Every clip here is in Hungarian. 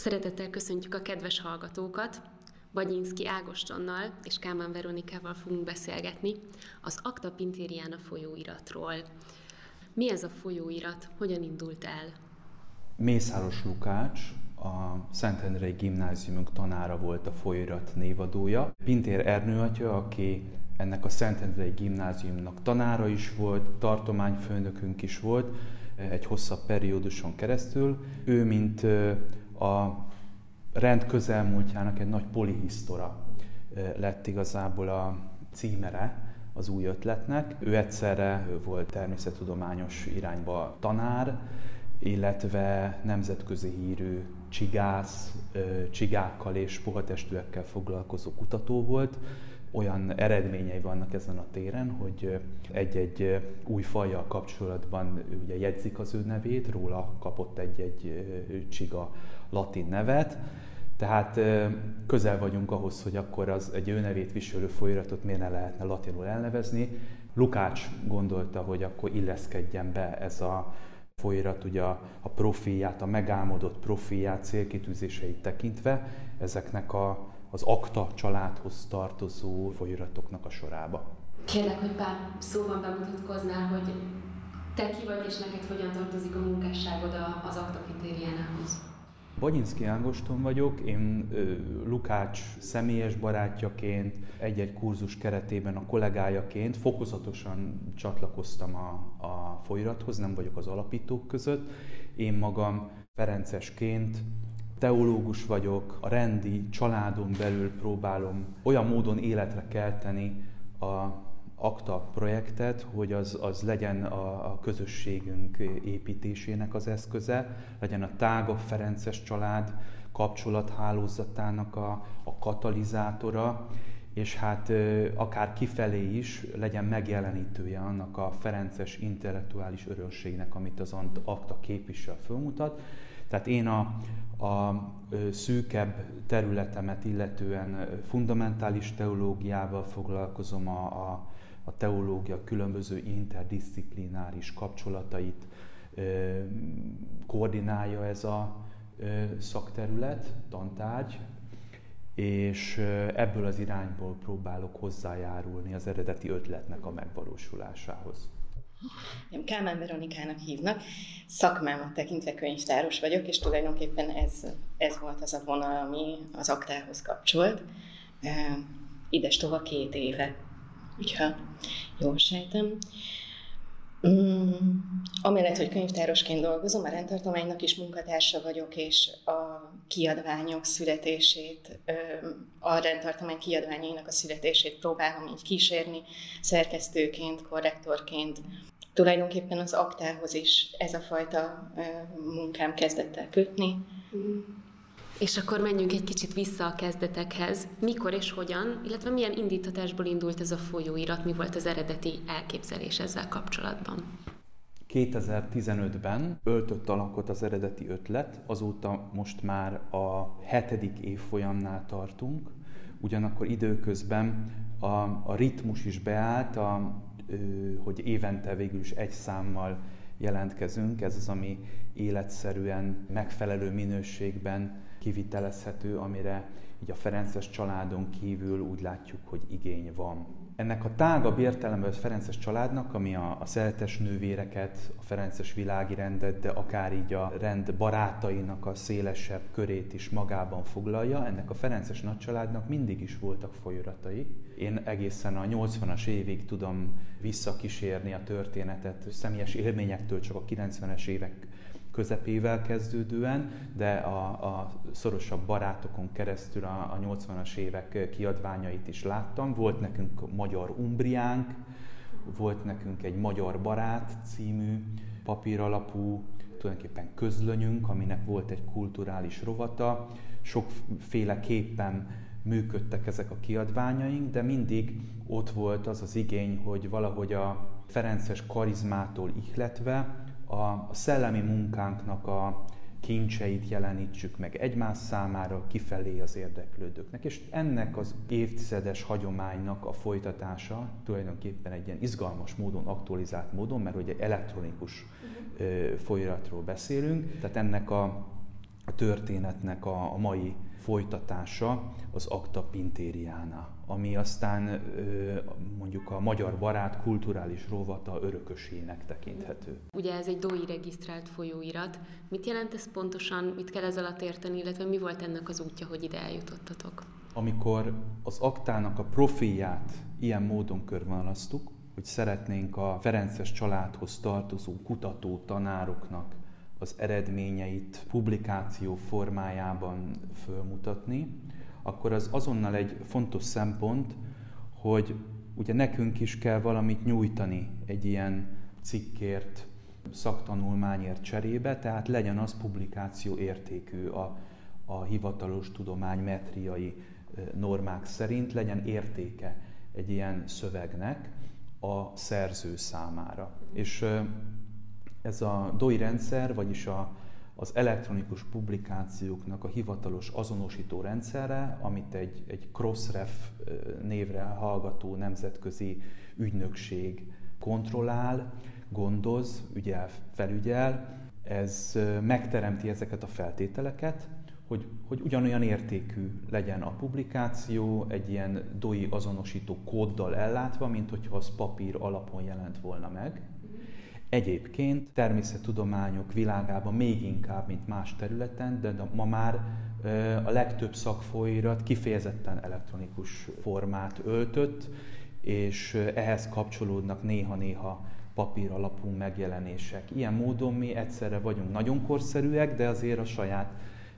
Szeretettel köszöntjük a kedves hallgatókat! Bagyinszki Ágostonnal és Kámán Veronikával fogunk beszélgetni az Acta Pintériana folyóiratról. Mi ez a folyóirat? Hogyan indult el? Mészáros Lukács, a Szentendrei Gimnáziumunk tanára volt a folyóirat névadója. Pintér Ernő atya, aki ennek a Szentendrei Gimnáziumnak tanára is volt, tartományfőnökünk is volt egy hosszabb perióduson keresztül. Ő, mint a rend közelmúltjának egy nagy polihisztora lett igazából a címere az új ötletnek. Ő egyszerre volt természettudományos irányba tanár, illetve nemzetközi hírű csigász, csigákkal és puhatestűekkel foglalkozó kutató volt. Olyan eredményei vannak ezen a téren, hogy egy-egy új fajjal kapcsolatban ugye jegyzik az ő nevét, róla kapott egy-egy csiga latin nevet, tehát közel vagyunk ahhoz, hogy akkor az egy ő nevét viselő folyóiratot miért ne lehetne latinul elnevezni. Lukács gondolta, hogy akkor illeszkedjen be ez a folyóirat ugye a profilját, a megálmodott profilját, célkitűzéseit tekintve ezeknek az Acta családhoz tartozó folyóiratoknak a sorába. Kérlek, hogy pár szóban bemutatkoznál, hogy te ki vagy és neked hogyan tartozik a munkásságod az Acta Pintérianához. Bagyinszki Ágoston vagyok, én Lukács személyes barátjaként, egy-egy kurzus keretében a kollégájaként fokozatosan csatlakoztam a folyóirathoz, nem vagyok az alapítók között. Én magam ferencesként teológus vagyok, a rendi családon belül próbálom olyan módon életre kelteni a Acta projektet, hogy az legyen a közösségünk építésének az eszköze, legyen a tágabb ferences család kapcsolathálózatának a katalizátora, és hát akár kifelé is legyen megjelenítője annak a ferences intellektuális örökségnek, amit az Acta képvisel, fölmutat. Tehát én a szűkebb területemet illetően fundamentális teológiával foglalkozom, a teológia különböző interdisziplináris kapcsolatait koordinálja ez a szakterület, tantárgy, és ebből az irányból próbálok hozzájárulni az eredeti ötletnek a megvalósulásához. Kámán Veronikának hívnak, szakmámat tekintve könyvtáros vagyok, és tulajdonképpen ez volt az a vonal, ami az Actához kapcsolt. Idestova 2 éve, hogyha jól sejtem. Amellett, hogy könyvtárosként dolgozom, a rendtartománynak is munkatársa vagyok, és a kiadványok születését, a rendtartomány kiadványainak a születését próbálom így kísérni, szerkesztőként, korrektorként. Tulajdonképpen az Actához is ez a fajta munkám kezdett el kötni. És akkor menjünk egy kicsit vissza a kezdetekhez. Mikor és hogyan, illetve milyen indítatásból indult ez a folyóirat, mi volt az eredeti elképzelés ezzel kapcsolatban? 2015-ben öltött alakot az eredeti ötlet, azóta most már a 7. évfolyamnál tartunk, ugyanakkor időközben a ritmus is beállt, hogy évente végül is 1 számmal jelentkezünk, ez az, ami életszerűen, megfelelő minőségben kivitelezhető, amire így a ferences családon kívül úgy látjuk, hogy igény van. Ennek a tágabb értelemben a ferences családnak, ami a szeretes nővéreket, a ferences világi rendet, de akár így a rend barátainak a szélesebb körét is magában foglalja, ennek a ferences nagycsaládnak mindig is voltak folyóiratai. Én egészen a 80-as évig tudom visszakísérni a történetet, személyes élményektől csak a 90-es évek közepével kezdődően, de a szorosabb barátokon keresztül a 80-as évek kiadványait is láttam. Volt nekünk Magyar Umbriánk, volt nekünk egy Magyar Barát című papíralapú, tulajdonképpen közlönyünk, aminek volt egy kulturális rovata. Sokféleképpen működtek ezek a kiadványaink, de mindig ott volt az az igény, hogy valahogy a ferences karizmától ihletve a szellemi munkánknak a kincseit jelenítsük meg egymás számára, kifelé az érdeklődőknek. És ennek az évtizedes hagyománynak a folytatása tulajdonképpen egy ilyen izgalmas módon, aktualizált módon, mert ugye elektronikus folyóiratról beszélünk, tehát ennek a történetnek a mai folytatása az Acta Pintériana, ami aztán mondjuk a Magyar Barát kulturális rovata örökösének tekinthető. Ugye ez egy dói regisztrált folyóirat. Mit jelent ez pontosan, mit kell ez alatt érteni, illetve mi volt ennek az útja, hogy ide eljutottatok? Amikor az aktának a profilját ilyen módon körvonalaztuk, hogy szeretnénk a Ferences családhoz tartozó kutató tanároknak az eredményeit publikáció formájában fölmutatni, akkor az azonnal egy fontos szempont, hogy ugye nekünk is kell valamit nyújtani egy ilyen cikkért, szaktanulmányért cserébe, tehát legyen az publikáció értékű a hivatalos tudomány metriai normák szerint, legyen értéke egy ilyen szövegnek a szerző számára. És ez a DOI rendszer, vagyis az elektronikus publikációknak a hivatalos azonosító rendszerre, amit egy Keresztref névre hallgató nemzetközi ügynökség kontrollál, gondoz, felügyel, ez megteremti ezeket a feltételeket, hogy ugyanolyan értékű legyen a publikáció, egy ilyen DOI azonosító kóddal ellátva, mint hogyha az papír alapon jelent volna meg. Egyébként természettudományok világában még inkább, mint más területen, de ma már a legtöbb szakfolyirat kifejezetten elektronikus formát öltött, és ehhez kapcsolódnak néha-néha papír alapú megjelenések. Ilyen módon mi egyszerre vagyunk nagyon korszerűek, de azért a saját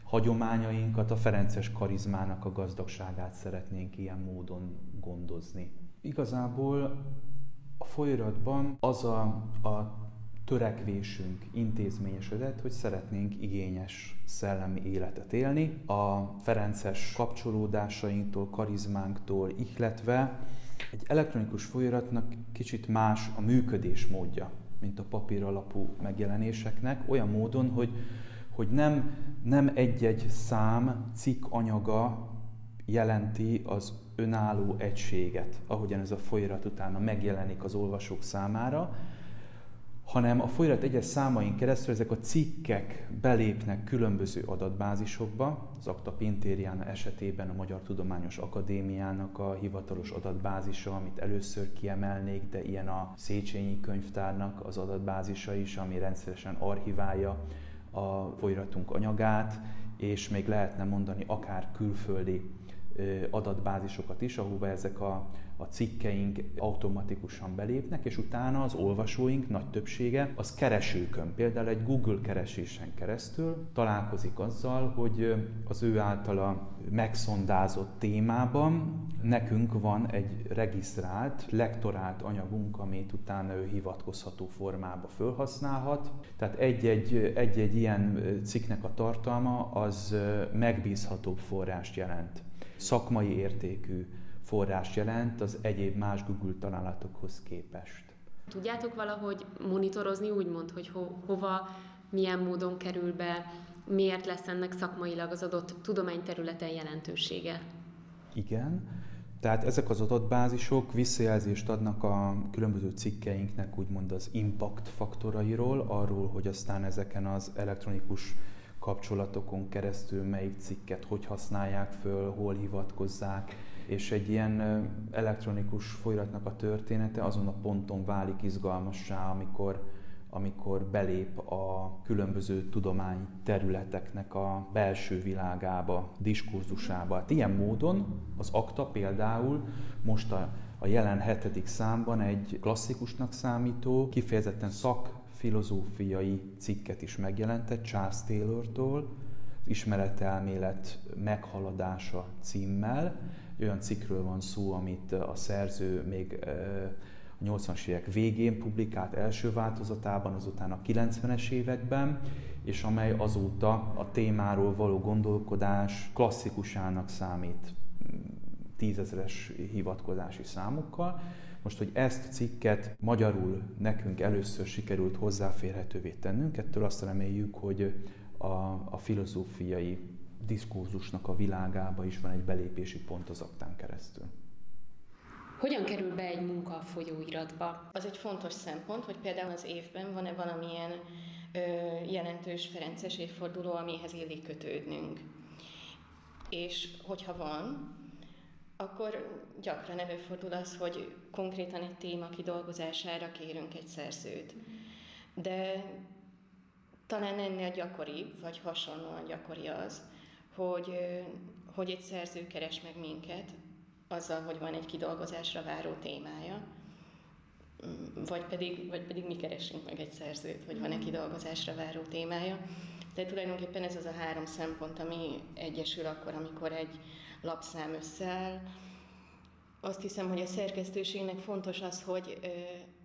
hagyományainkat, a ferences karizmának a gazdagságát szeretnénk ilyen módon gondozni. Igazából a folyiratban az a törekvésünk intézményesödett, hogy szeretnénk igényes szellemi életet élni, a ferences kapcsolódásainktól, karizmánktól ihletve. Egy elektronikus folyiratnak kicsit más a működésmódja, mint a papír alapú megjelenéseknek, olyan módon, hogy nem egy-egy szám, cikk anyaga jelenti az önálló egységet, ahogyan ez a folyirat utána megjelenik az olvasók számára, hanem a folyirat egyes számain keresztül ezek a cikkek belépnek különböző adatbázisokba, az Acta Pintériana esetében a Magyar Tudományos Akadémiának a hivatalos adatbázisa, amit először kiemelnék, de ilyen a Széchényi Könyvtárnak az adatbázisa is, ami rendszeresen archiválja a folyiratunk anyagát, és még lehetne mondani akár külföldi adatbázisokat is, ahova ezek a cikkeink automatikusan belépnek, és utána az olvasóink nagy többsége az keresőkön, például egy Google keresésen keresztül találkozik azzal, hogy az ő általa megszondázott témában nekünk van egy regisztrált, lektorált anyagunk, amit utána ő hivatkozható formába felhasználhat. Tehát egy-egy ilyen cikknek a tartalma az megbízhatóbb forrást jelent. Szakmai értékű forrás jelent az egyéb más Google találatokhoz képest. Tudjátok valahogy monitorozni úgymond, hogy hova, milyen módon kerül be, miért lesz ennek szakmailag az adott tudományterületen jelentősége? Igen, tehát ezek az adatbázisok visszajelzést adnak a különböző cikkeinknek úgymond az impact faktorairól, arról, hogy aztán ezeken az elektronikus kapcsolatokon keresztül melyik cikket hogy használják föl, hol hivatkozzák, és egy ilyen elektronikus folyiratnak a története azon a ponton válik izgalmassá, amikor belép a különböző tudományterületeknek a belső világába, diskurzusába. Hát ilyen módon az Acta például most a jelen 7. számban egy klasszikusnak számító, kifejezetten szakfilozófiai cikket is megjelentett Charles Taylortól, az Ismeretelmélet meghaladása címmel. Olyan cikkről van szó, amit a szerző még a 80-as évek végén publikált első változatában, azután a 90-es években, és amely azóta a témáról való gondolkodás klasszikusának számít, 10 000-es hivatkozási számokkal. Most, hogy ezt a cikket magyarul nekünk először sikerült hozzáférhetővé tennünk, ettől azt reméljük, hogy a filozófiai diskurzusnak a világába is van egy belépési pont az Actán keresztül. Hogyan kerül be egy munka a folyóiratba? Az egy fontos szempont, hogy például az évben van-e valamilyen jelentős ferences évforduló, amihez illik kötődnünk. És hogyha van, akkor gyakran előfordul az, hogy konkrétan egy téma kidolgozására kérünk egy szerzőt. De talán ennél gyakoribb, vagy hasonlóan gyakori az, hogy egy szerző keres meg minket azzal, hogy van egy kidolgozásra váró témája, vagy pedig mi keresünk meg egy szerzőt, hogy van egy kidolgozásra váró témája. Tehát tulajdonképpen ez az a három szempont, ami egyesül akkor, amikor egy lapszám összeáll. Azt hiszem, hogy a szerkesztőségnek fontos az, hogy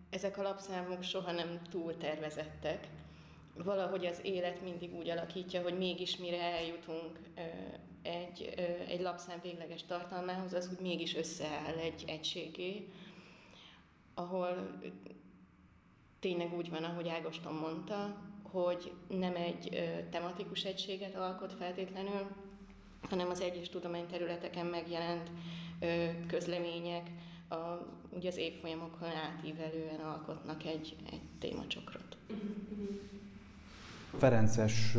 ezek a lapszámok soha nem túl tervezettek. Valahogy az élet mindig úgy alakítja, hogy mégis mire eljutunk egy lapszám végleges tartalmához, az úgy mégis összeáll egy egységé, ahol tényleg úgy van, ahogy Ágoston mondta, hogy nem egy tematikus egységet alkot feltétlenül, hanem az egyes tudományterületeken megjelent közlemények ugye az évfolyamokon átívelően alkotnak egy témacsokrot. Ferences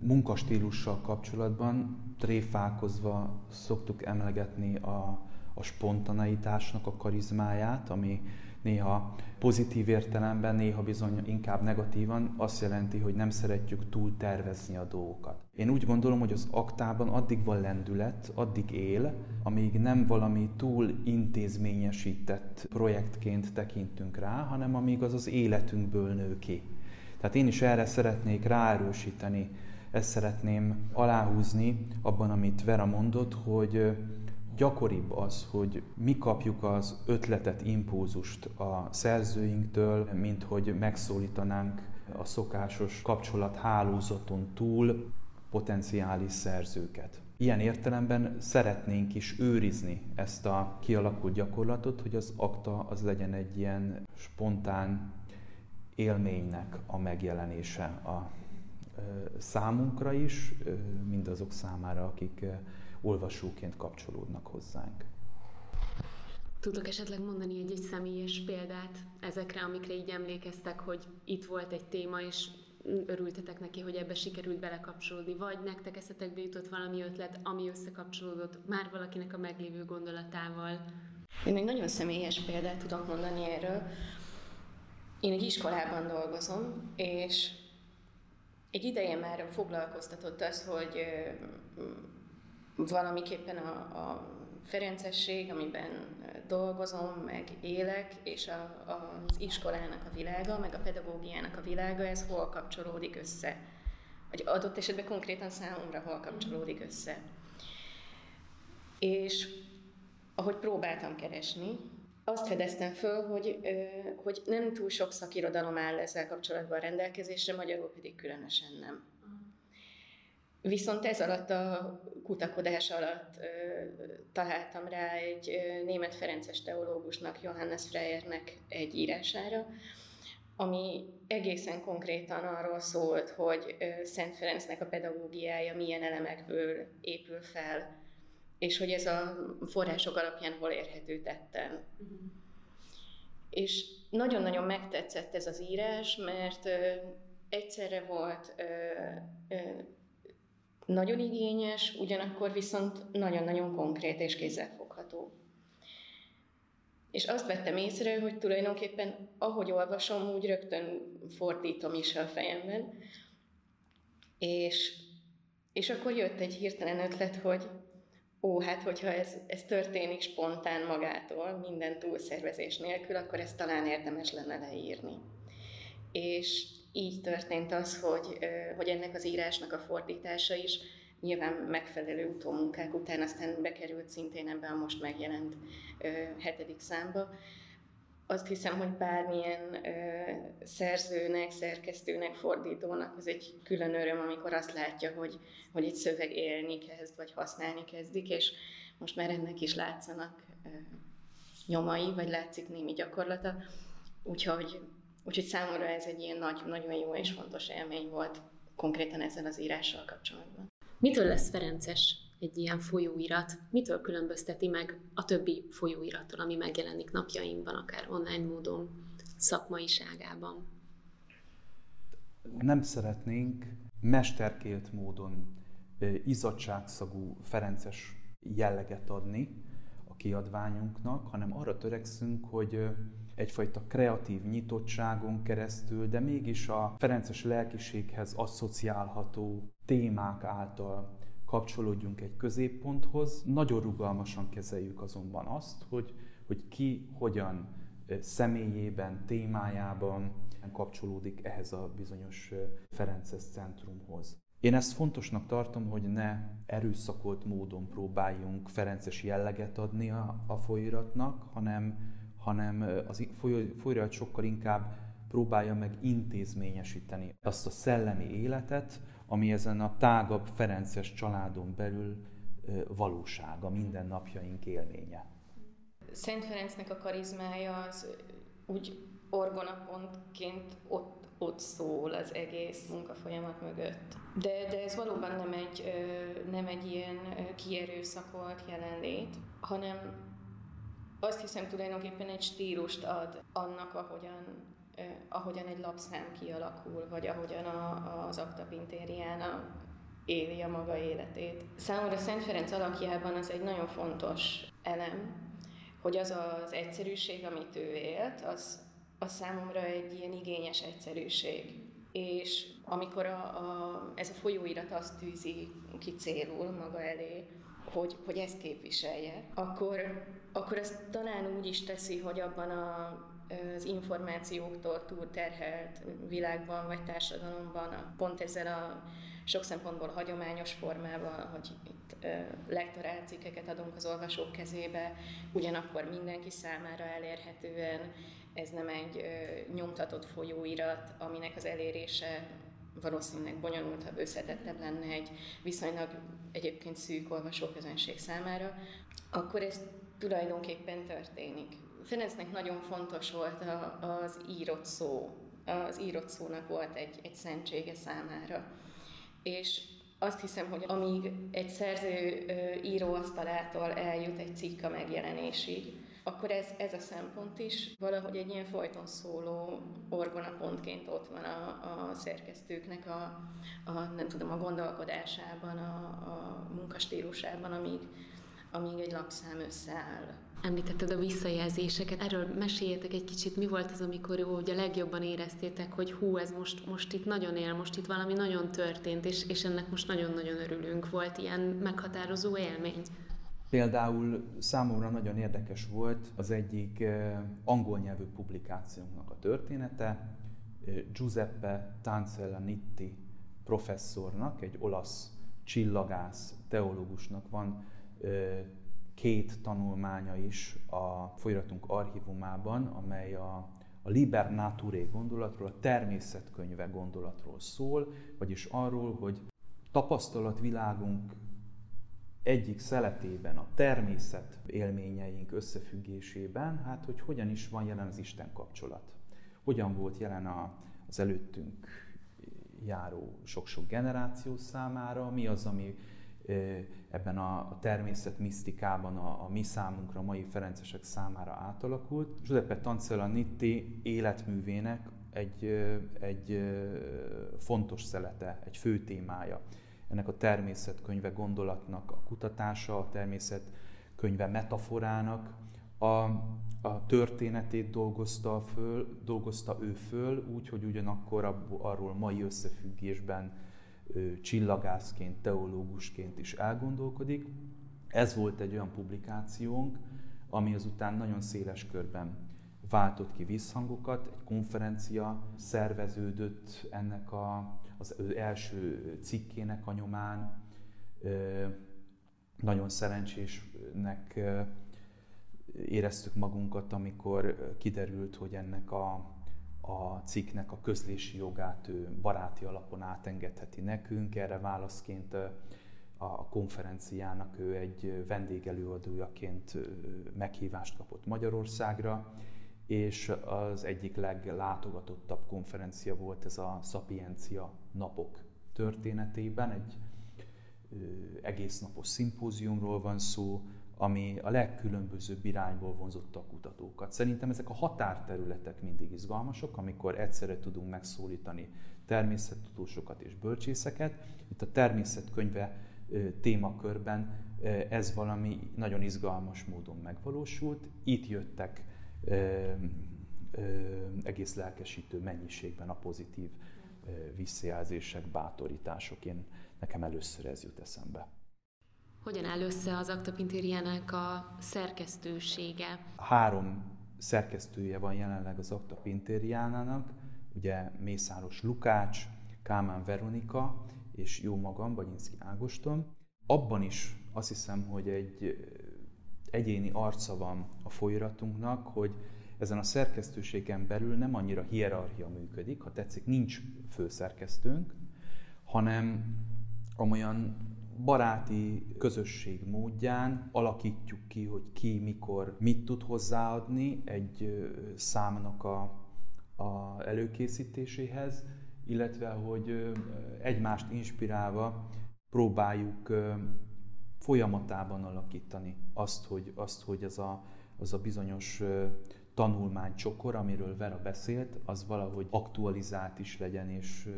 munkastílussal kapcsolatban tréfálkozva szoktuk emlegetni a spontaneitásnak a karizmáját, ami néha pozitív értelemben, néha bizony inkább negatívan azt jelenti, hogy nem szeretjük túl tervezni a dolgokat. Én úgy gondolom, hogy az aktában addig van lendület, addig él, amíg nem valami túl intézményesített projektként tekintünk rá, hanem amíg az az életünkből nő ki. Tehát én is erre szeretnék ráerősíteni, ezt szeretném aláhúzni abban, amit Vera mondott, hogy gyakoribb az, hogy mi kapjuk az ötletet, impulzust a szerzőinktől, mint hogy megszólítanánk a szokásos kapcsolathálózaton túl potenciális szerzőket. Ilyen értelemben szeretnénk is őrizni ezt a kialakult gyakorlatot, hogy az akta az legyen egy ilyen spontán élménynek a megjelenése a számunkra is, mindazok számára, akik olvasóként kapcsolódnak hozzánk. Tudok esetleg mondani egy személyes példát ezekre, amikre így emlékeztek, hogy itt volt egy téma, és örültetek neki, hogy ebbe sikerült belekapcsolódni, vagy nektek eszetekbe jutott valami ötlet, ami összekapcsolódott már valakinek a meglévő gondolatával? Én egy nagyon személyes példát tudok mondani erről. Én egy iskolában dolgozom, és egy ideje már foglalkoztatott az, hogy valamiképpen a ferencesség, amiben dolgozom, meg élek, és az iskolának a világa, meg a pedagógiának a világa, ez hol kapcsolódik össze. Vagy adott esetben konkrétan számomra hol kapcsolódik össze. És ahogy próbáltam keresni, azt fedeztem föl, hogy nem túl sok szakirodalom áll ezzel kapcsolatban rendelkezésre, magyarul pedig különösen nem. Viszont ez alatt a kutakodás alatt találtam rá egy német ferences teológusnak, Johannes Freyernek egy írására, ami egészen konkrétan arról szólt, hogy Szent Ferencnek a pedagógiája milyen elemekből épül fel, és hogy ez a források alapján hol érhető tetten. Uh-huh. És nagyon-nagyon megtetszett ez az írás, mert egyszerre volt nagyon igényes, ugyanakkor viszont nagyon-nagyon konkrét és kézzelfogható. És azt vettem észre, hogy tulajdonképpen ahogy olvasom, úgy rögtön fordítom is a fejemben. És akkor jött egy hirtelen ötlet, hogy hogyha ez történik spontán magától, minden túlszervezés nélkül, akkor ezt talán érdemes lenne leírni. És így történt az, hogy ennek az írásnak a fordítása is nyilván megfelelő utómunkák után aztán bekerült szintén ebbe a most megjelent 7. számba. Azt hiszem, hogy bármilyen szerzőnek, szerkesztőnek, fordítónak az egy külön öröm, amikor azt látja, hogy egy szöveg élni kezd, vagy használni kezdik, és most már ennek is látszanak nyomai, vagy látszik némi gyakorlata. Úgyhogy számomra ez egy ilyen nagyon jó és fontos élmény volt konkrétan ezzel az írással kapcsolatban. Mitől lesz ferences egy ilyen folyóirat? Mitől különbözteti meg a többi folyóirattól, ami megjelenik napjainkban, akár online módon, szakmaiságában? nem szeretnénk mesterkélt módon izzadságszagú, ferences jelleget adni a kiadványunknak, hanem arra törekszünk, hogy egyfajta kreatív nyitottságon keresztül, de mégis a ferences lelkiséghez asszociálható témák által kapcsolódjunk egy középponthoz. Nagyon rugalmasan kezeljük azonban azt, hogy ki hogyan személyében, témájában kapcsolódik ehhez a bizonyos ferences centrumhoz. Én ezt fontosnak tartom, hogy ne erőszakolt módon próbáljunk ferences jelleget adni a folyóiratnak, hanem az folyóirat sokkal inkább próbálja meg intézményesíteni azt a szellemi életet, ami ezen a tágabb ferences családon belül valósága, mindennapjaink élménye. Szent Ferencnek a karizmája az úgy orgonapontként ott szól az egész munkafolyamat mögött. De ez valóban nem egy ilyen kierőszakolt jelenlét, hanem azt hiszem tulajdonképpen egy stílust ad annak, ahogyan egy lapszám kialakul, vagy ahogyan az Acta Pintériana éli a maga életét. Számomra Szent Ferenc alakjában az egy nagyon fontos elem, hogy az az egyszerűség, amit ő élt, az számomra egy ilyen igényes egyszerűség. És amikor ez a folyóirat azt tűzi ki célul maga elé, hogy ezt képviselje, akkor ezt talán úgy is teszi, hogy abban az információktól túlterhelt világban vagy társadalomban, pont ezzel a sok szempontból hagyományos formában, hogy itt lektorált cikkeket adunk az olvasók kezébe, ugyanakkor mindenki számára elérhetően, ez nem egy nyomtatott folyóirat, aminek az elérése valószínűleg bonyolultabb, összetettebb lenne egy viszonylag egyébként szűk olvasóközönség számára, akkor ez tulajdonképpen történik. Ferencnek nagyon fontos volt az írott szó. Az írott szónak volt egy szentsége számára. És azt hiszem, hogy amíg egy szerző íróasztalától eljut egy cikk a megjelenésig, akkor ez a szempont is valahogy egy ilyen folyton szóló orgonapontként ott van a szerkesztőknek a gondolkodásában, a munkastílusában, amíg egy lapszám összeáll. Említetted a visszajelzéseket, erről meséljetek egy kicsit, mi volt az, amikor jó, ugye legjobban éreztétek, hogy hú, ez most itt nagyon él, most itt valami nagyon történt, és ennek most nagyon-nagyon örülünk, volt ilyen meghatározó élmény. Például számomra nagyon érdekes volt az egyik angol nyelvű publikációnknak a története, Giuseppe Tanzella-Nitti professzornak, egy olasz csillagász teológusnak van két tanulmánya is a folyóiratunk archívumában, amely a Liber Naturae gondolatról, a természetkönyve gondolatról szól, vagyis arról, hogy tapasztalatvilágunk egyik szeletében, a természet élményeink összefüggésében, hát hogy hogyan is van jelen az Isten kapcsolat. Hogyan volt jelen az előttünk járó sok-sok generáció számára, mi az, ami ebben a természet misztikában a mi számunkra, a mai ferencesek számára átalakult. Giuseppe Tanzella-Nitti életművének egy fontos szelete, egy fő témája. Ennek a természetkönyve gondolatnak a kutatása, a természetkönyve metaforának a történetét dolgozta ő föl, úgyhogy ugyanakkor arról mai összefüggésben csillagászként, teológusként is elgondolkodik. Ez volt egy olyan publikációnk, ami azután nagyon széles körben váltott ki visszhangokat, egy konferencia szerveződött ennek az első cikkének a nyomán. Nagyon szerencsésnek éreztük magunkat, amikor kiderült, hogy ennek a cikknek a közlési jogát ő baráti alapon átengedheti nekünk. Erre válaszként a konferenciának ő egy vendégelőadójaként meghívást kapott Magyarországra, és az egyik leglátogatottabb konferencia volt ez a Sapientia napok történetében. Egy egésznapos szimpóziumról van szó, ami a legkülönbözőbb irányból vonzotta a kutatókat. Szerintem ezek a határterületek mindig izgalmasok, amikor egyszerre tudunk megszólítani természettudósokat és bölcsészeket. Itt a természetkönyve témakörben ez valami nagyon izgalmas módon megvalósult. Itt jöttek egész lelkesítő mennyiségben a pozitív visszajelzések, bátorítások. Nekem először ez jut eszembe. Hogyan áll össze az Acta Pintériának a szerkesztősége? 3 szerkesztője van jelenleg az Acta Pintériánának, ugye Mészáros Lukács, Kámán Veronika és jó magam, Bagyinszki Ágoston. Abban is azt hiszem, hogy egy egyéni arca van a folyóiratunknak, hogy ezen a szerkesztőségen belül nem annyira hierarchia működik, ha tetszik, nincs főszerkesztőnk, hanem amolyan baráti közösség módján alakítjuk ki, hogy ki, mikor, mit tud hozzáadni egy számnak a előkészítéséhez, illetve hogy egymást inspirálva próbáljuk folyamatában alakítani azt, hogy az a bizonyos tanulmánycsokor, amiről Vera beszélt, az valahogy aktualizált is legyen, és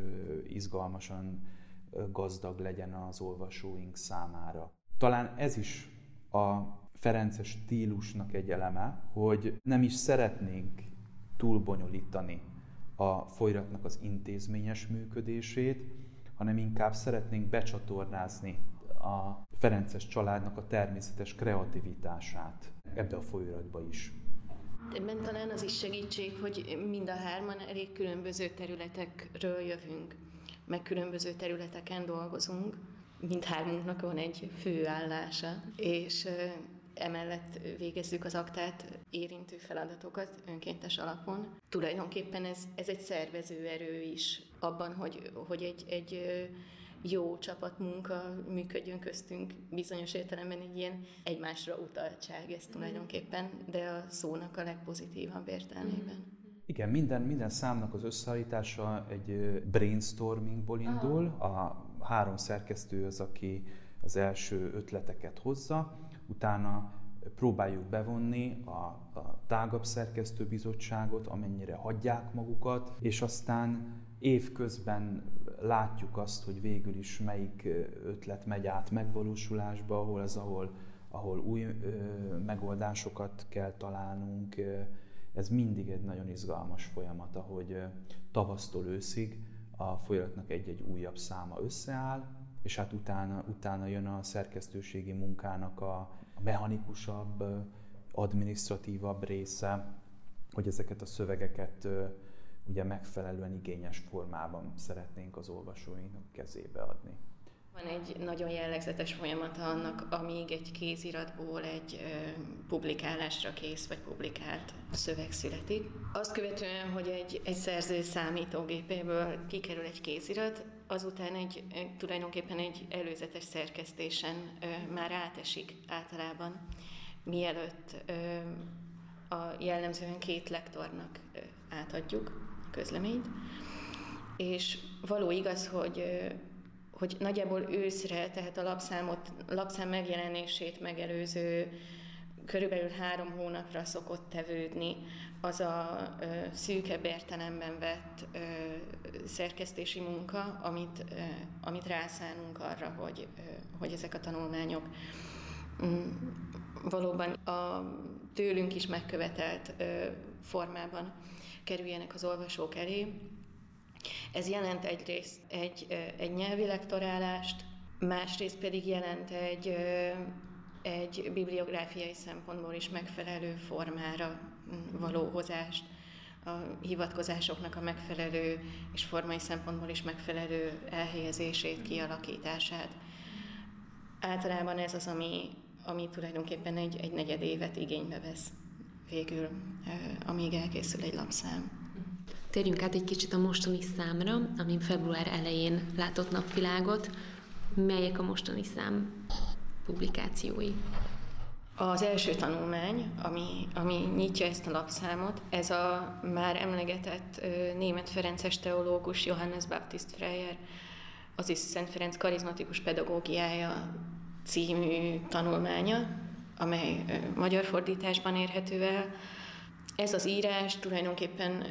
izgalmasan gazdag legyen az olvasóink számára. Talán ez is a ferences stílusnak egy eleme, hogy nem is szeretnénk túlbonyolítani a folyóiratnak az intézményes működését, hanem inkább szeretnénk becsatornázni a ferences családnak a természetes kreativitását ebbe a folyóiratba is. Ebben talán az is segítség, hogy mind a 3-an elég különböző területekről jövünk, meg különböző területeken dolgozunk. Mindhármunknak van egy fő állása, és emellett végezzük az aktát érintő feladatokat önkéntes alapon. Tulajdonképpen ez egy szervező erő is abban, hogy egy jó csapatmunka működjön köztünk, bizonyos értelemben egy ilyen egymásra utaltság ez tulajdonképpen, de a szónak a legpozitívabb értelmében. Igen, minden számnak az összeállítása egy brainstormingból indul. A 3 szerkesztő az, aki az első ötleteket hozza, utána próbáljuk bevonni a tágabb szerkesztőbizottságot, amennyire hagyják magukat, és aztán évközben látjuk azt, hogy végül is melyik ötlet megy át megvalósulásba, ahol új megoldásokat kell találnunk. Ez mindig egy nagyon izgalmas folyamat, ahogy tavasztól őszig a folyamatnak egy-egy újabb száma összeáll, és hát utána jön a szerkesztőségi munkának a mechanikusabb, adminisztratívabb része, hogy ezeket a szövegeket ugye megfelelően igényes formában szeretnénk az olvasóinknak kezébe adni. Van egy nagyon jellegzetes folyamata annak, amíg egy kéziratból egy publikálásra kész vagy publikált szöveg születik. Azt követően, hogy egy szerző számítógépéből kikerül egy kézirat, azután tulajdonképpen egy előzetes szerkesztésen már átesik általában, mielőtt a jellemzően 2 lektornak átadjuk a közleményt. És való igaz, hogy nagyjából őszre, tehát a lapszám megjelenését megelőző körülbelül 3 hónapra szokott tevődni az a szűkebb értelemben vett szerkesztési munka, amit rászánunk arra, hogy ezek a tanulmányok valóban a tőlünk is megkövetelt formában kerüljenek az olvasók elé. Ez jelent egyrészt egy nyelvi lektorálást, másrészt pedig jelent egy bibliográfiai szempontból is megfelelő formára való hozást, a hivatkozásoknak a megfelelő és formai szempontból is megfelelő elhelyezését, kialakítását. Általában ez az, ami tulajdonképpen egy negyed évet igénybe vesz végül, amíg elkészül egy lapszám. Térjünk át egy kicsit a mostani számra, ami február elején látott napvilágot. Melyek a mostani szám publikációi? Az első tanulmány, ami nyitja ezt a lapszámot, ez a már emlegetett német ferences teológus Johannes Baptist Freyer, azaz Szent Ferenc karizmatikus pedagógiája című tanulmánya, amely magyar fordításban érhető el. Ez az írás tulajdonképpen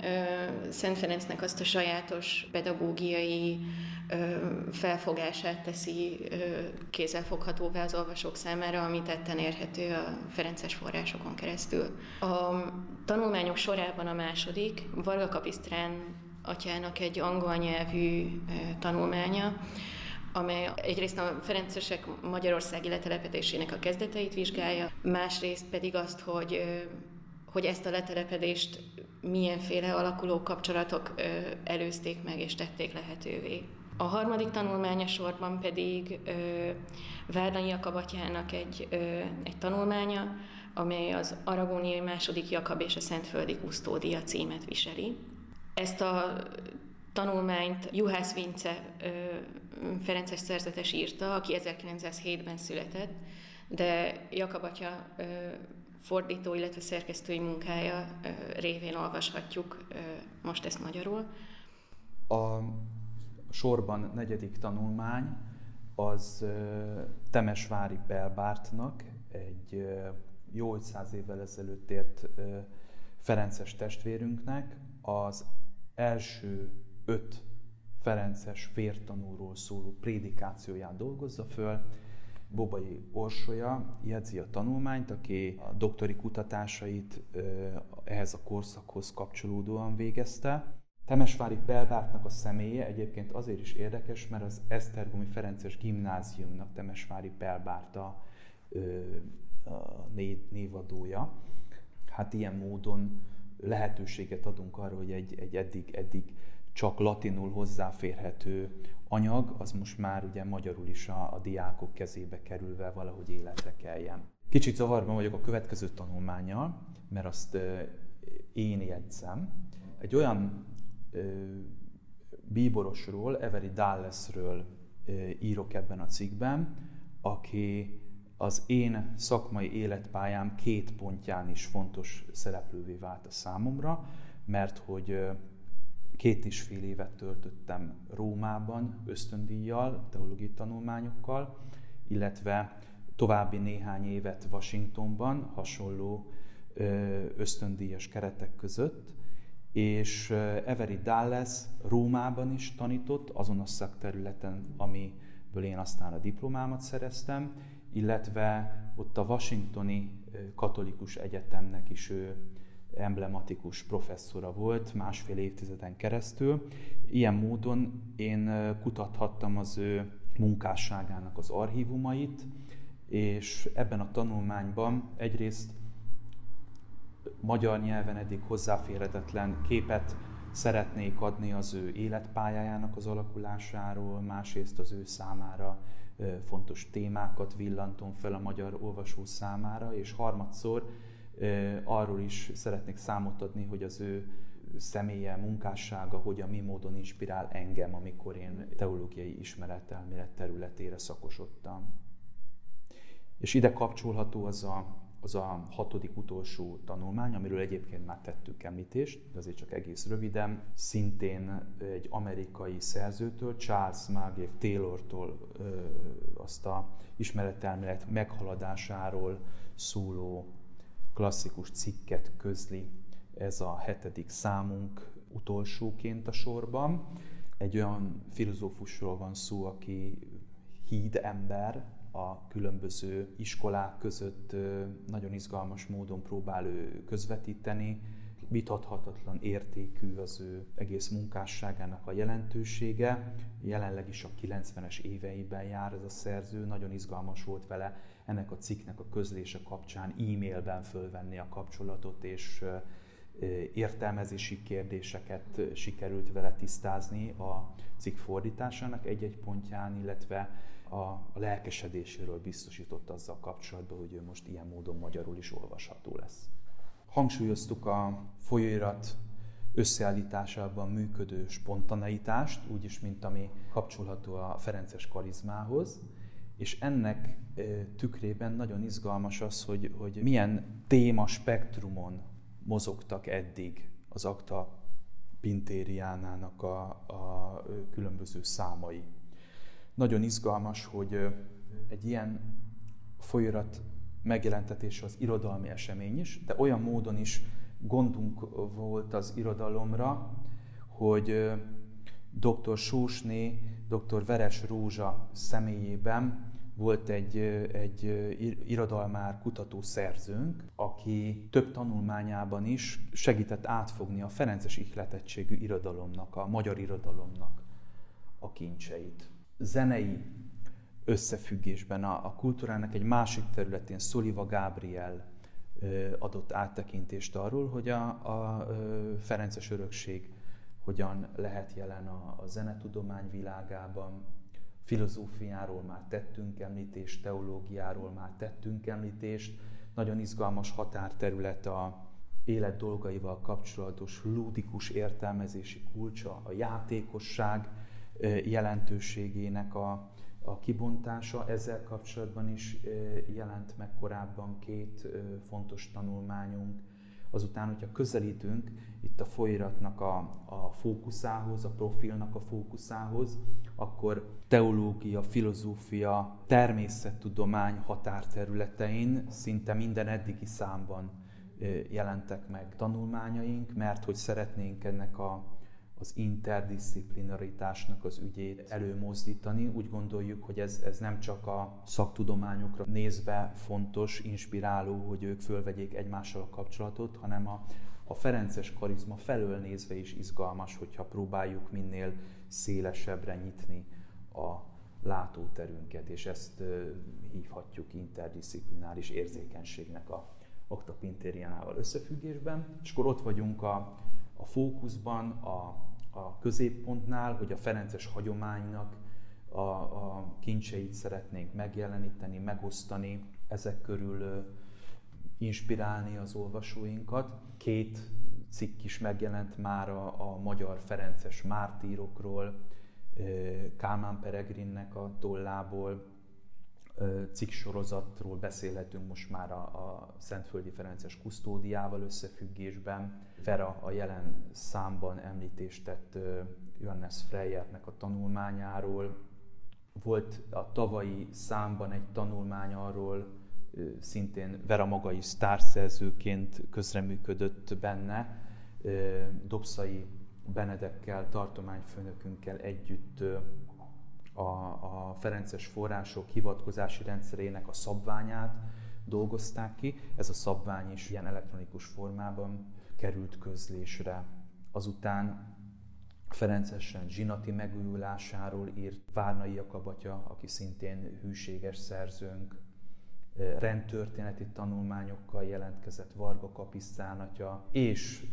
Szent Ferencnek azt a sajátos pedagógiai felfogását teszi kézzelfoghatóvá az olvasók számára, ami tetten érhető a ferences forrásokon keresztül. A tanulmányok sorában a második, Varga Kapisztrán atyának egy angol nyelvű tanulmánya, amely egyrészt a ferencesek magyarországi letelepedésének a kezdeteit vizsgálja, másrészt pedig azt, hogy ezt a letelepedést milyenféle alakuló kapcsolatok előzték meg és tették lehetővé. A harmadik tanulmánya sorban pedig Várlani Jakab atyának egy tanulmánya, amely az Aragóniai második Jakab és a Szentföldi Kusztódia címet viseli. Ezt a tanulmányt Juhász Vince ferences szerzetes írta, aki 1907-ben született, de Jakab atya fordító, illetve szerkesztői munkája révén olvashatjuk most ezt magyarul. A sorban negyedik tanulmány az Temesvári Pelbártnak egy jó 500 évvel ezelőtt ért ferences testvérünknek az első 5 ferences vértanúról szóló prédikációját dolgozza föl. Bobai Orsolya jegyzi a tanulmányt, aki a doktori kutatásait ehhez a korszakhoz kapcsolódóan végezte. Temesvári Pelbártnak a személye egyébként azért is érdekes, mert az Esztergomi Ferences gimnáziumnak Temesvári Pelbárt a névadója. Hát ilyen módon lehetőséget adunk arra, hogy egy eddig csak latinul hozzáférhető anyag, az most már ugye magyarul is a diákok kezébe kerülve valahogy életre keljen. Kicsit zavarban vagyok a következő tanulmánnyal, mert azt én jegyzem. Egy olyan bíborosról, Avery Dullesről írok ebben a cikkben, aki az én szakmai életpályám 2 pontján is fontos szereplővé vált a számomra, mert hogy 2,5 évet töltöttem Rómában ösztöndíjjal, teológiai tanulmányokkal, illetve további néhány évet Washingtonban hasonló ösztöndíjas keretek között, és Avery Dulles Rómában is tanított, azon a szakterületen, amiből én aztán a diplomámat szereztem, illetve ott a Washingtoni Katolikus Egyetemnek is ő emblematikus professzora volt másfél évtizeden keresztül. Ilyen módon én kutathattam az ő munkásságának az archívumait, és ebben a tanulmányban egyrészt magyar nyelven eddig hozzáférhetetlen képet szeretnék adni az ő életpályájának az alakulásáról, másrészt az ő számára fontos témákat villantom fel a magyar olvasó számára, és harmadszor arról is szeretnék számot adni, hogy az ő személye, munkássága hogyan, mi módon inspirál engem, amikor én teológiai ismeretelmélet területére szakosodtam. És ide kapcsolható az a 6. utolsó tanulmány, amiről egyébként már tettünk említést, de azért csak egész röviden. Szintén egy amerikai szerzőtől, Charles Taylortól azt a ismeretelmélet meghaladásáról szóló klasszikus cikket közli ez a 7. számunk utolsóként a sorban. Egy olyan filozófusról van szó, aki hídember, a különböző iskolák között nagyon izgalmas módon próbál ő közvetíteni. Vitathatatlan értékű az ő egész munkásságának a jelentősége. Jelenleg is a 90-es éveiben jár ez a szerző, nagyon izgalmas volt vele ennek a cikknek a közlése kapcsán e-mailben fölvenni a kapcsolatot, és értelmezési kérdéseket sikerült vele tisztázni a cikk fordításának egy-egy pontján, illetve a lelkesedéséről biztosított azzal kapcsolatban, hogy ő most ilyen módon magyarul is olvasható lesz. Hangsúlyoztuk a folyóirat összeállításában működő spontaneitást, úgyis, mint ami kapcsolható a ferences karizmához, és ennek tükrében nagyon izgalmas az, hogy milyen témaspektrumon mozogtak eddig az Acta Pintériánának a különböző számai. Nagyon izgalmas, hogy egy ilyen folyóirat megjelentetése az irodalmi esemény is, de olyan módon is gondunk volt az irodalomra, hogy dr. Sósné, dr. Veres Rózsa személyében volt egy irodalmár kutatószerzőnk, aki több tanulmányában is segített átfogni a ferences ihletettségű irodalomnak, a magyar irodalomnak a kincseit. Zenei összefüggésben a kultúrának egy másik területén Szoliva Gábriel adott áttekintést arról, hogy a ferences örökség hogyan lehet jelen a zenetudomány világában. Filozófiáról már tettünk említést, teológiáról már tettünk említést. Nagyon izgalmas határterület a élet dolgaival kapcsolatos lúdikus értelmezési kulcsa, a játékosság jelentőségének a kibontása. Ezzel kapcsolatban is jelent meg korábban két fontos tanulmányunk. Azután, hogyha közelítünk itt a folyóiratnak a fókuszához, a profilnak a fókuszához, akkor teológia, filozófia, természettudomány határterületein szinte minden eddigi számban jelentek meg tanulmányaink, mert hogy szeretnénk ennek az interdisziplinaritásnak az ügyét előmozdítani. Úgy gondoljuk, hogy ez nem csak a szaktudományokra nézve fontos, inspiráló, hogy ők fölvegyék egymással a kapcsolatot, hanem a ferences karizma felől nézve is izgalmas, hogyha próbáljuk minél szélesebbre nyitni a látóterünket, és ezt hívhatjuk interdisziplináris érzékenységnek a Acta Pintérianával összefüggésben. És akkor ott vagyunk a fókuszban, a középpontnál, hogy a ferences hagyománynak a kincseit szeretnénk megjeleníteni, megosztani, ezek körül inspirálni az olvasóinkat. Két cikk is megjelent már a magyar ferences mártírokról, Kálmán Peregrinnek a tollából, cikksorozatról beszélhetünk most már a Szentföldi Ferences Kusztódiával összefüggésben. Vera a jelen számban említést tett Johannes Freyernek a tanulmányáról. Volt a tavalyi számban egy tanulmány arról, szintén Vera maga is sztárszerzőként közreműködött benne, Dobszai Benedekkel, tartományfőnökünkkel együtt a ferences források hivatkozási rendszerének a szabványát dolgozták ki. Ez a szabvány is ilyen elektronikus formában került közlésre. Azután ferencesen zsinati megújulásáról írt Várlani Jakab atya, aki szintén hűséges szerzőnk. Rendtörténeti tanulmányokkal jelentkezett Varga Kapisztrán atya, és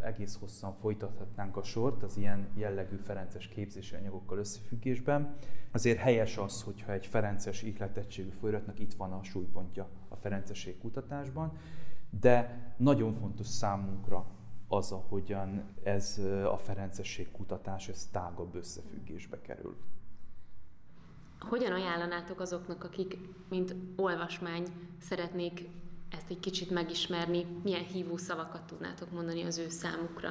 egész hosszan folytathatnánk a sort az ilyen jellegű ferences képzési anyagokkal összefüggésben. Azért helyes az, hogyha egy ferences ihletettségű folyóiratnak itt van a súlypontja a ferencesség kutatásban, de nagyon fontos számunkra az, ahogyan ez a ferencesség kutatás ez tágabb összefüggésbe kerül. Hogyan ajánlanátok azoknak, akik, mint olvasmány, szeretnék ezt egy kicsit megismerni? Milyen hívó szavakat tudnátok mondani az ő számukra?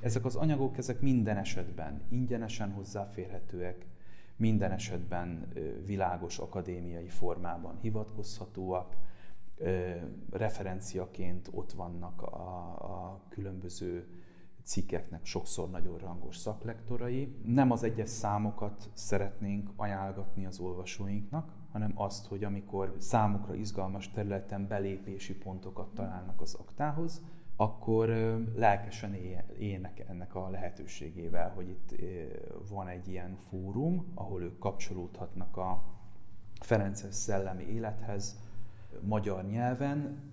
Ezek az anyagok, ezek minden esetben ingyenesen hozzáférhetőek, minden esetben világos akadémiai formában hivatkozhatóak, referenciaként ott vannak a különböző cikkeknek sokszor nagyon rangos szaklektorai. Nem az egyes számokat szeretnénk ajánlgatni az olvasóinknak, hanem azt, hogy amikor számukra izgalmas területen belépési pontokat találnak az aktához, akkor lelkesen éljenek ennek a lehetőségével, hogy itt van egy ilyen fórum, ahol ők kapcsolódhatnak a ferences szellemi élethez magyar nyelven.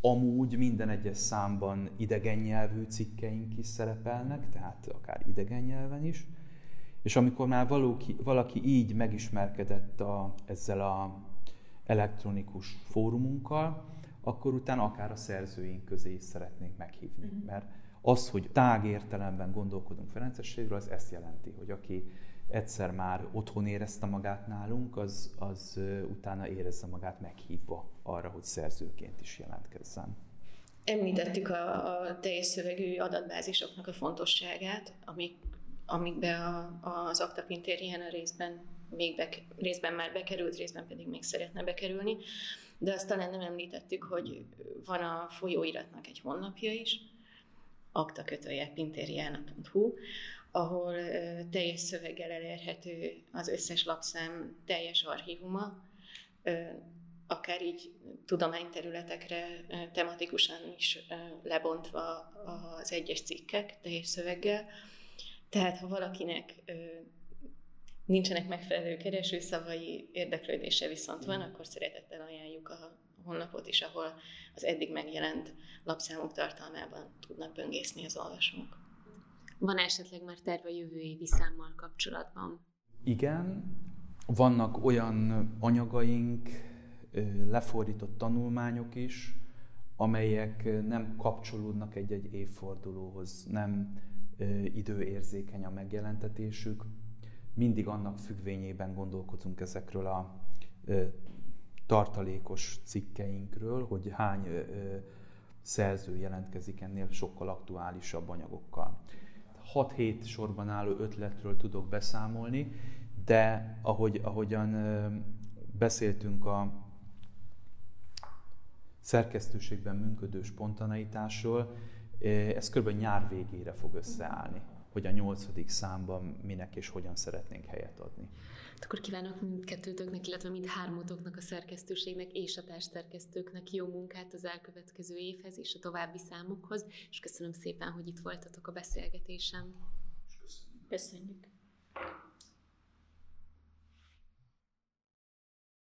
Amúgy minden egyes számban idegen nyelvű cikkeink is szerepelnek, tehát akár idegen nyelven is. És amikor már valaki így megismerkedett ezzel az elektronikus fórumunkkal, akkor utána akár a szerzőink közé is szeretnénk meghívni. Mert az, hogy tág értelemben gondolkodunk ferencességről, az ezt jelenti, hogy aki egyszer már otthon érezte magát nálunk, az utána érezze magát meghívva arra, hogy szerzőként is jelentkezzen. Említettük a teljes szövegű adatbázisoknak a fontosságát, amikbe az Acta Pintériana részben még részben már bekerült, részben pedig még szeretne bekerülni, de azt talán nem említettük, hogy van a folyóiratnak egy honlapja is, acta-pintériana.hu, ahol teljes szöveggel elérhető az összes lapszám teljes archívuma, akár így tudományterületekre tematikusan is lebontva az egyes cikkek teljes szöveggel. Tehát ha valakinek nincsenek megfelelő keresőszavai, érdeklődése viszont van, akkor szeretettel ajánljuk a honlapot is, ahol az eddig megjelent lapszámok tartalmában tudnak böngészni az olvasók. Van esetleg már terve a jövő évi számmal kapcsolatban? Igen, vannak olyan anyagaink, lefordított tanulmányok is, amelyek nem kapcsolódnak egy-egy évfordulóhoz, nem időérzékeny a megjelentetésük. Mindig annak függvényében gondolkozunk ezekről a tartalékos cikkeinkről, hogy hány szerző jelentkezik ennél sokkal aktuálisabb anyagokkal. 6-7 sorban álló ötletről tudok beszámolni, de ahogyan beszéltünk a szerkesztőségben működő spontaneitásról, ez kb. Nyár végére fog összeállni, hogy a 8. számban minek és hogyan szeretnénk helyet adni. Akkor kívánok mindkettőtöknek, illetve mindhármótoknak, a szerkesztőségnek és a társszerkesztőknek jó munkát az elkövetkező évhez és a további számokhoz, és köszönöm szépen, hogy itt voltatok a beszélgetésem. Köszönjük.